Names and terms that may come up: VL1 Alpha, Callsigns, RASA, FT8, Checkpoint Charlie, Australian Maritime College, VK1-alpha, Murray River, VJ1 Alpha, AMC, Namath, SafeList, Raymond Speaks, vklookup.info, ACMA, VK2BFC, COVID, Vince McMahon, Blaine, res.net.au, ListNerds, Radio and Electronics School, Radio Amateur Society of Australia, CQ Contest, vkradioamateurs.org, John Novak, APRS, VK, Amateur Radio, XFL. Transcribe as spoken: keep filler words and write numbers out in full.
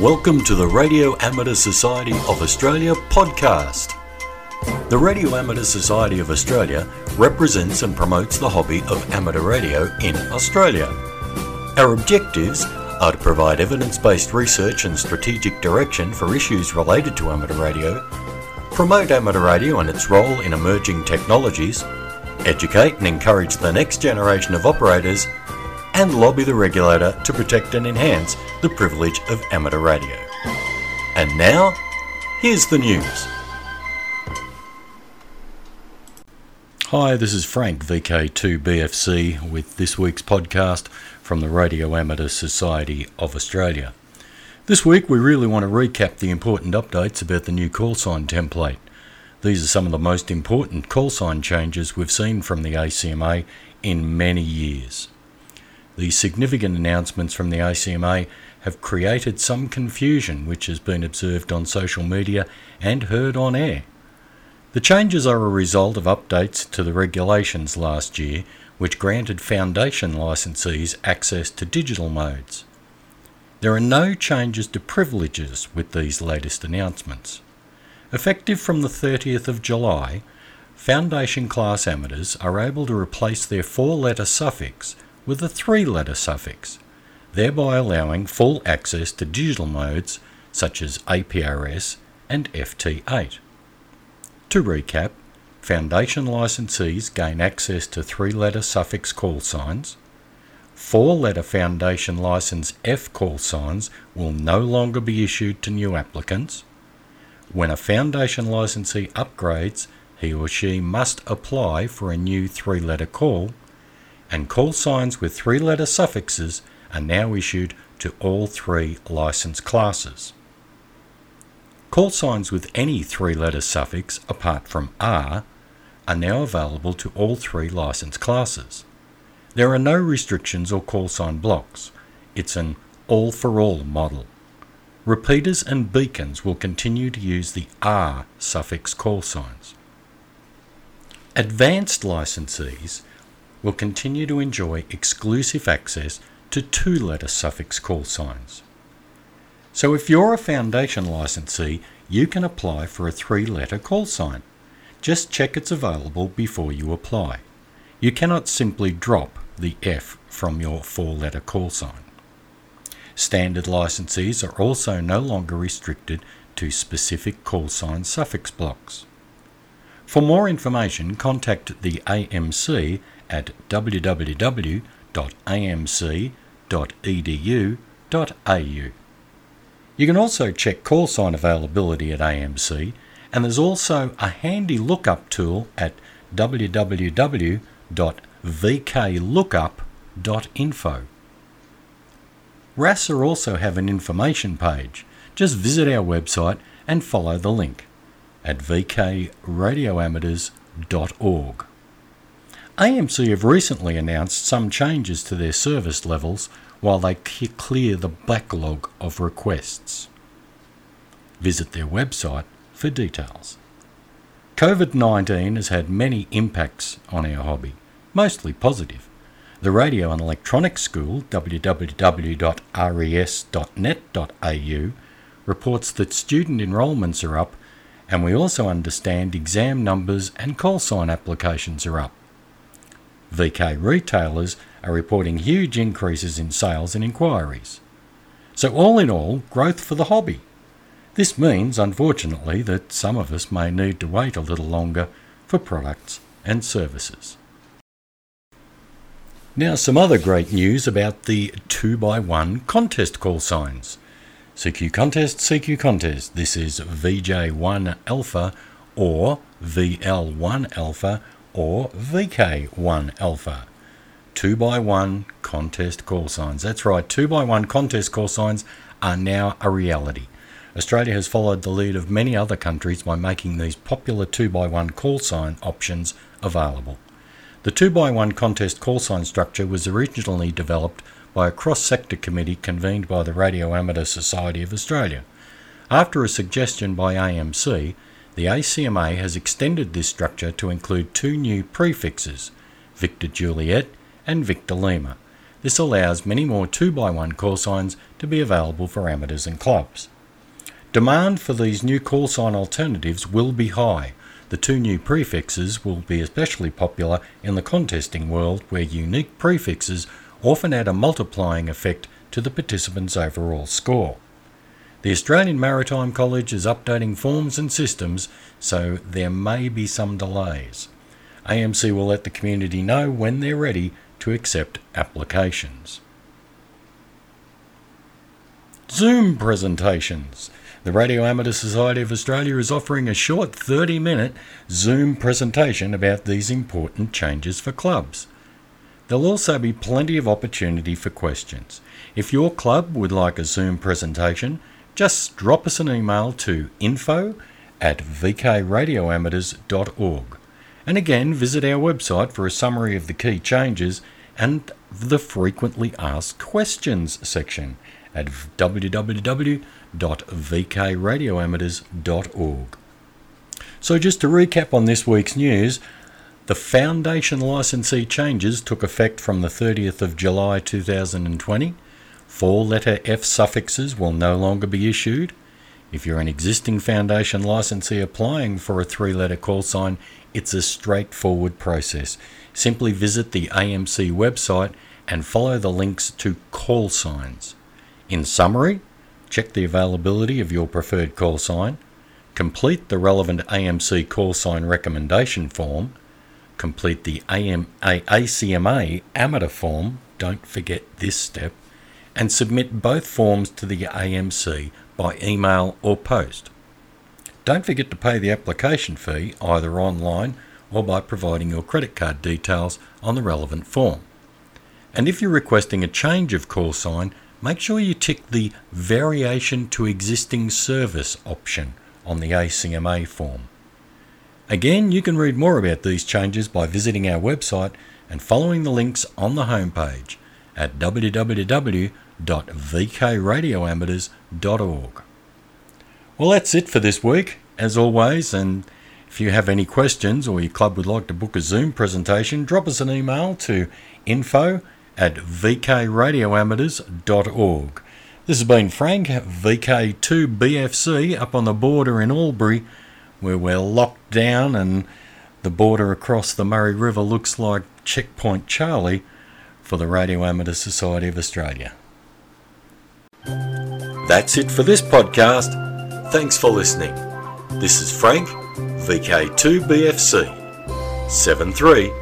Welcome to the Radio Amateur Society of Australia podcast. The Radio Amateur Society of Australia represents and promotes the hobby of amateur radio in Australia. Our objectives are to provide evidence-based research and strategic direction for issues related to amateur radio, promote amateur radio and its role in emerging technologies, educate and encourage the next generation of operators, and lobby the regulator to protect and enhance the privilege of amateur radio. And now, here's the news. Hi, this is Frank, V K two B F C, with this week's podcast from the Radio Amateur Society of Australia. This week, we really want to recap the important updates about the new call sign template. These are some of the most important call sign changes we've seen from the A C M A in many years. The significant announcements from the A C M A have created some confusion, which has been observed on social media and heard on air. The changes are a result of updates to the regulations last year, which granted foundation licensees access to digital modes. There are no changes to privileges with these latest announcements. Effective from the thirtieth of July, Foundation class amateurs are able to replace their four-letter suffix with a three-letter suffix, thereby allowing full access to digital modes such as A P R S and F T eight. To recap, Foundation licensees gain access to three-letter suffix call signs. Four-letter Foundation License F call signs will no longer be issued to new applicants. When a Foundation licensee upgrades, he or she must apply for a new three-letter call, and call signs with three-letter suffixes are now issued to all three license classes. Call signs with any three-letter suffix, apart from R, are now available to all three license classes. There are no restrictions or call sign blocks. It's an all-for-all model. Repeaters and beacons will continue to use the R suffix call signs. Advanced licensees will continue to enjoy exclusive access to two-letter suffix call signs. So if you're a Foundation licensee, you can apply for a three-letter call sign. Just check it's available before you apply. You cannot simply drop the F from your four-letter call sign. Standard licensees are also no longer restricted to specific call sign suffix blocks. For more information, contact the A M C at w w w dot a m c dot e d u dot a u. You can also check call sign availability at A M C, and there's also a handy lookup tool at w w w dot v k lookup dot info. R A S A also have an information page. Just visit our website and follow the link at v k radio amateurs dot org. A M C have recently announced some changes to their service levels while they clear the backlog of requests. Visit their website for details. covid nineteen has had many impacts on our hobby, mostly positive. The Radio and Electronics School, w w w dot r e s dot net dot a u, reports that student enrolments are up, and we also understand exam numbers and call sign applications are up. V K retailers are reporting huge increases in sales and inquiries. So all in all, growth for the hobby. This means, unfortunately, that some of us may need to wait a little longer for products and services. Now, some other great news about the two by one contest call signs. C Q Contest, C Q Contest. This is V J one Alpha or V L one Alpha or V K one Alpha. two by one contest call signs. That's right, two by one contest call signs are now a reality. Australia has followed the lead of many other countries by making these popular two by one call sign options available. The two by one contest call sign structure was originally developed by a cross-sector committee convened by the Radio Amateur Society of Australia. After a suggestion by A M C, the A C M A has extended this structure to include two new prefixes, Victor Juliet and Victor Lima. This allows many more two by one call signs to be available for amateurs and clubs. Demand for these new call sign alternatives will be high. The two new prefixes will be especially popular in the contesting world, where unique prefixes often add a multiplying effect to the participant's overall score. The Australian Maritime College is updating forms and systems, so there may be some delays. A M C will let the community know when they're ready to accept applications. Zoom presentations. The Radio Amateur Society of Australia is offering a short thirty-minute Zoom presentation about these important changes for clubs. There'll also be plenty of opportunity for questions. If your club would like a Zoom presentation, just drop us an email to info at v k radio amateurs dot org. And again, visit our website for a summary of the key changes and the frequently asked questions section at w w w dot v k radio amateurs dot org. So just to recap on this week's news, the foundation licensee changes took effect from the thirtieth of July two thousand twenty. Four-letter F suffixes will no longer be issued. If you're an existing foundation licensee applying for a three-letter call sign, it's a straightforward process. Simply visit the A M C website and follow the links to call signs. In summary, check the availability of your preferred call sign, complete the relevant A M C call sign recommendation form, complete the A C M A amateur form, don't forget this step, and submit both forms to the A M C by email or post. Don't forget to pay the application fee either online or by providing your credit card details on the relevant form. And if you're requesting a change of call sign, make sure you tick the Variation to Existing Service option on the A C M A form. Again, you can read more about these changes by visiting our website and following the links on the homepage at w w w dot v k radio amateurs dot org. Well, that's it for this week, as always, and if you have any questions or your club would like to book a Zoom presentation, drop us an email to info at v k radio amateurs dot org. This has been Frank, V K two B F C, up on the border in Albury, where we're locked down and the border across the Murray River looks like Checkpoint Charlie, for the Radio Amateur Society of Australia. That's it for this podcast. Thanks for listening. This is Frank, V K two B F C, seven three